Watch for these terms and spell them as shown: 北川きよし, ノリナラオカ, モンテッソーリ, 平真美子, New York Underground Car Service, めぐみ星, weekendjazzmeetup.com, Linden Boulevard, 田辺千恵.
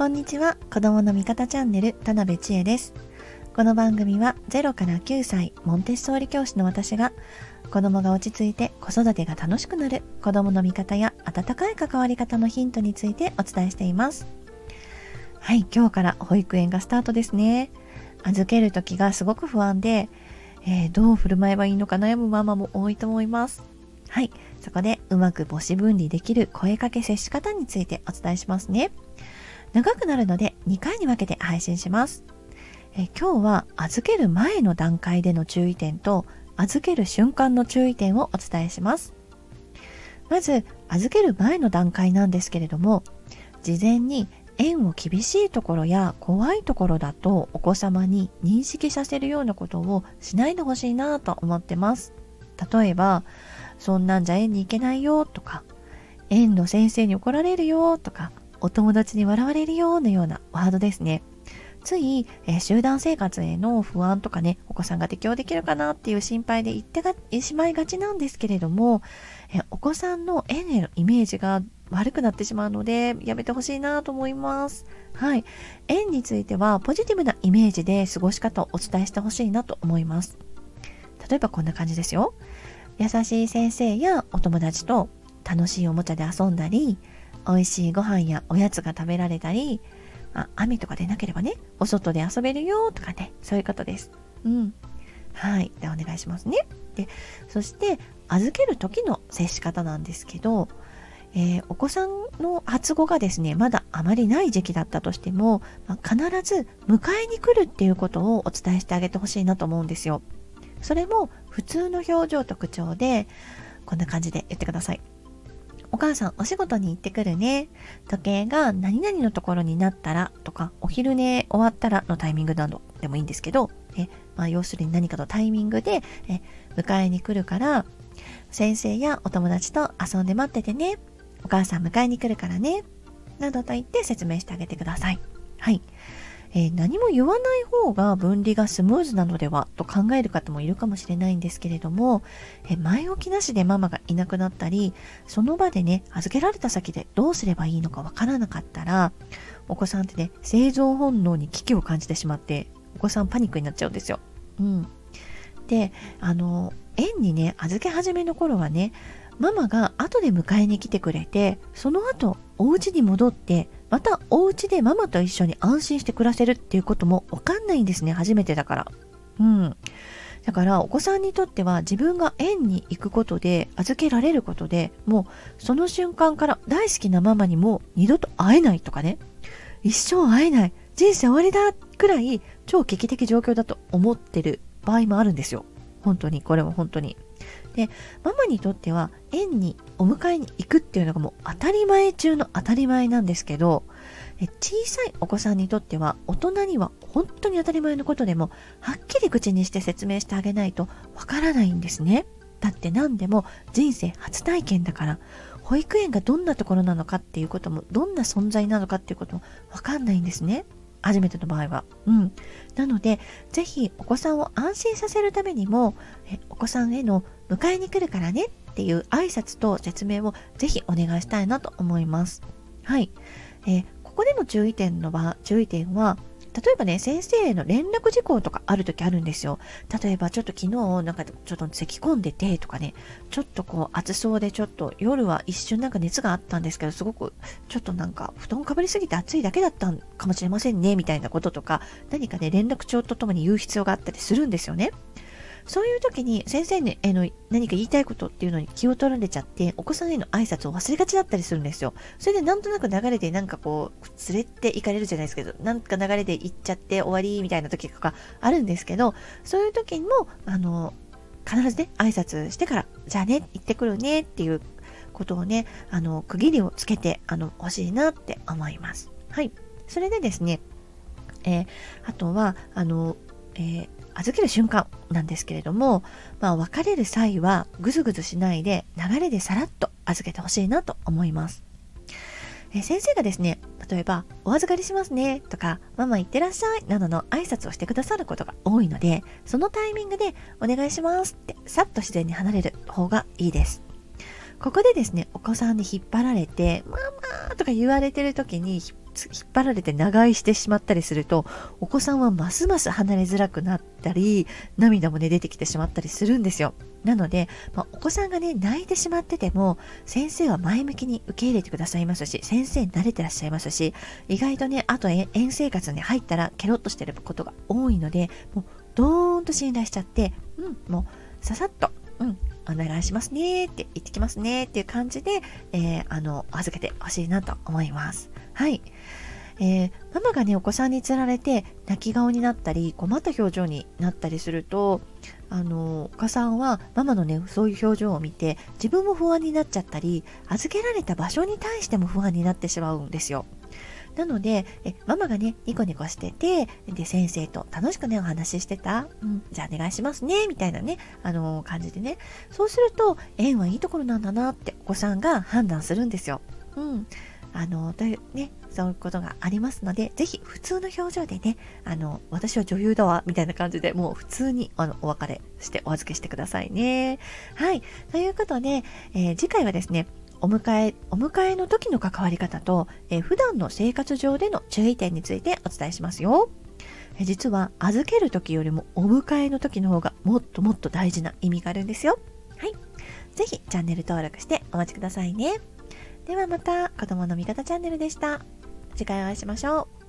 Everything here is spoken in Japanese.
こんにちは。子どもの味方チャンネル、田辺千恵です。この番組は0から9歳モンテッソーリ教師の私が、子どもが落ち着いて子育てが楽しくなる子どもの味方や温かい関わり方のヒントについてお伝えしています。はい、今日から保育園がスタートですね。預ける時がすごく不安で、どう振る舞えばいいのか悩むママも多いと思います。はい、そこでうまく母子分離できる声かけ接し方についてお伝えしますね。長くなるので2回に分けて配信します。今日は預ける前の段階での注意点と預ける瞬間の注意点をお伝えします。まず預ける前の段階なんですけれども、事前に園を厳しいところや怖いところだとお子様に認識させるようなことをしないでほしいなと思ってます。例えば、そんなんじゃ園に行けないよとか、園の先生に怒られるよとか、お友達に笑われるよのようなワードですね。つい、集団生活への不安とかね、お子さんが適応できるかなっていう心配で言ってしまいがちなんですけれども、お子さんの園へのイメージが悪くなってしまうのでやめてほしいなと思います。はい、園についてはポジティブなイメージで過ごし方をお伝えしてほしいなと思います。例えばこんな感じですよ。優しい先生やお友達と楽しいおもちゃで遊んだり、美味しいご飯やおやつが食べられたり、雨とかでなければね、お外で遊べるよとかね、そういうことです。はい、でお願いしますね。で、そして預ける時の接し方なんですけど、お子さんの発語がですね、まだあまりない時期だったとしても、必ず迎えに来るっていうことをお伝えしてあげてほしいなと思うんですよ。それも普通の表情と口調でこんな感じで言ってください。お母さんお仕事に行ってくるね。時計が何々のところになったらとか、お昼寝終わったらのタイミングなどでもいいんですけど、要するに何かのタイミングで迎えに来るから、先生やお友達と遊んで待っててね。お母さん迎えに来るからね、などと言って説明してあげてください。はい、何も言わない方が分離がスムーズなのではと考える方もいるかもしれないんですけれども、前置きなしでママがいなくなったり、その場でね、預けられた先でどうすればいいのかわからなかったら、お子さんってね、生存本能に危機を感じてしまって、お子さんパニックになっちゃうんですよ。で、園にね、預け始めの頃はね、ママが後で迎えに来てくれて、その後お家に戻ってまたお家でママと一緒に安心して暮らせるっていうこともわかんないんですね、初めてだから。だからお子さんにとっては、自分が園に行くことで、預けられることで、もうその瞬間から大好きなママにもう二度と会えないとかね、一生会えない、人生終わりだくらい超危機的状況だと思ってる場合もあるんですよ。本当にこれは本当に。で、ママにとっては園にお迎えに行くっていうのがもう当たり前中の当たり前なんですけど、小さいお子さんにとっては、大人には本当に当たり前のことでもはっきり口にして説明してあげないとわからないんですね。だって何でも人生初体験だから、保育園がどんなところなのかっていうことも、どんな存在なのかっていうこともわかんないんですね、初めての場合は。なので、ぜひお子さんを安心させるためにも、お子さんへの迎えに来るからねっていう挨拶と説明をぜひお願いしたいなと思います。はい、ここでの注意点は、例えばね、先生への連絡事項とかあるときあるんですよ。例えば、ちょっと昨日なんかちょっと咳込んでてとかね、ちょっとこう暑そうで、ちょっと夜は一瞬なんか熱があったんですけど、すごくちょっとなんか布団かぶりすぎて暑いだけだったかもしれませんね、みたいなこととか、何かね、連絡帳とともに言う必要があったりするんですよね。そういう時に先生に何か言いたいことっていうのに気を取られちゃって、お子さんへの挨拶を忘れがちだったりするんですよ。それでなんとなく流れで、なんかこう連れて行かれるじゃないですけど、なんか流れで行っちゃって終わりみたいな時とかあるんですけど、そういう時にも必ずね、挨拶してから、じゃあね、行ってくるねっていうことをね、区切りをつけて欲しいなって思います。はい、それでですね、あとは預ける瞬間なんですけれども、別れる際はぐずぐずしないで、流れでさらっと預けてほしいなと思います。先生がですね、例えばお預かりしますねとか、ママいってらっしゃいなどの挨拶をしてくださることが多いので、そのタイミングでお願いしますってさっと自然に離れる方がいいです。ここでですね、お子さんに引っ張られてママとか言われてる時に突っ引っ張られて長居してしまったりすると、お子さんはますます離れづらくなったり、涙もね出てきてしまったりするんですよ。なので、お子さんがね泣いてしまってても、先生は前向きに受け入れてくださいますし、先生に慣れてらっしゃいますし、意外とね、あと園生活に入ったらケロッとしてることが多いので、もうドーンと信頼しちゃって、もうささっと、お願いしますねって言ってきますねっていう感じで、預けてほしいなと思います。はい。ママがねお子さんにつられて泣き顔になったり困った表情になったりすると、お母さんはママのねそういう表情を見て自分も不安になっちゃったり、預けられた場所に対しても不安になってしまうんですよ。なのでママがねニコニコしてて、で先生と楽しくねお話ししてた、じゃあお願いしますねみたいなね、感じでね、そうすると縁はいいところなんだなってお子さんが判断するんですよ。そういうことがありますので、ぜひ普通の表情でね、私は女優だわみたいな感じで、もう普通にお別れしてお預けしてくださいね。はい、ということで、次回はですね、お迎えの時の関わり方と、普段の生活上での注意点についてお伝えしますよ。実は預ける時よりもお迎えの時の方がもっともっと大事な意味があるんですよ。はい、ぜひチャンネル登録してお待ちくださいね。ではまた、子供の味方チャンネルでした。次回お会いしましょう。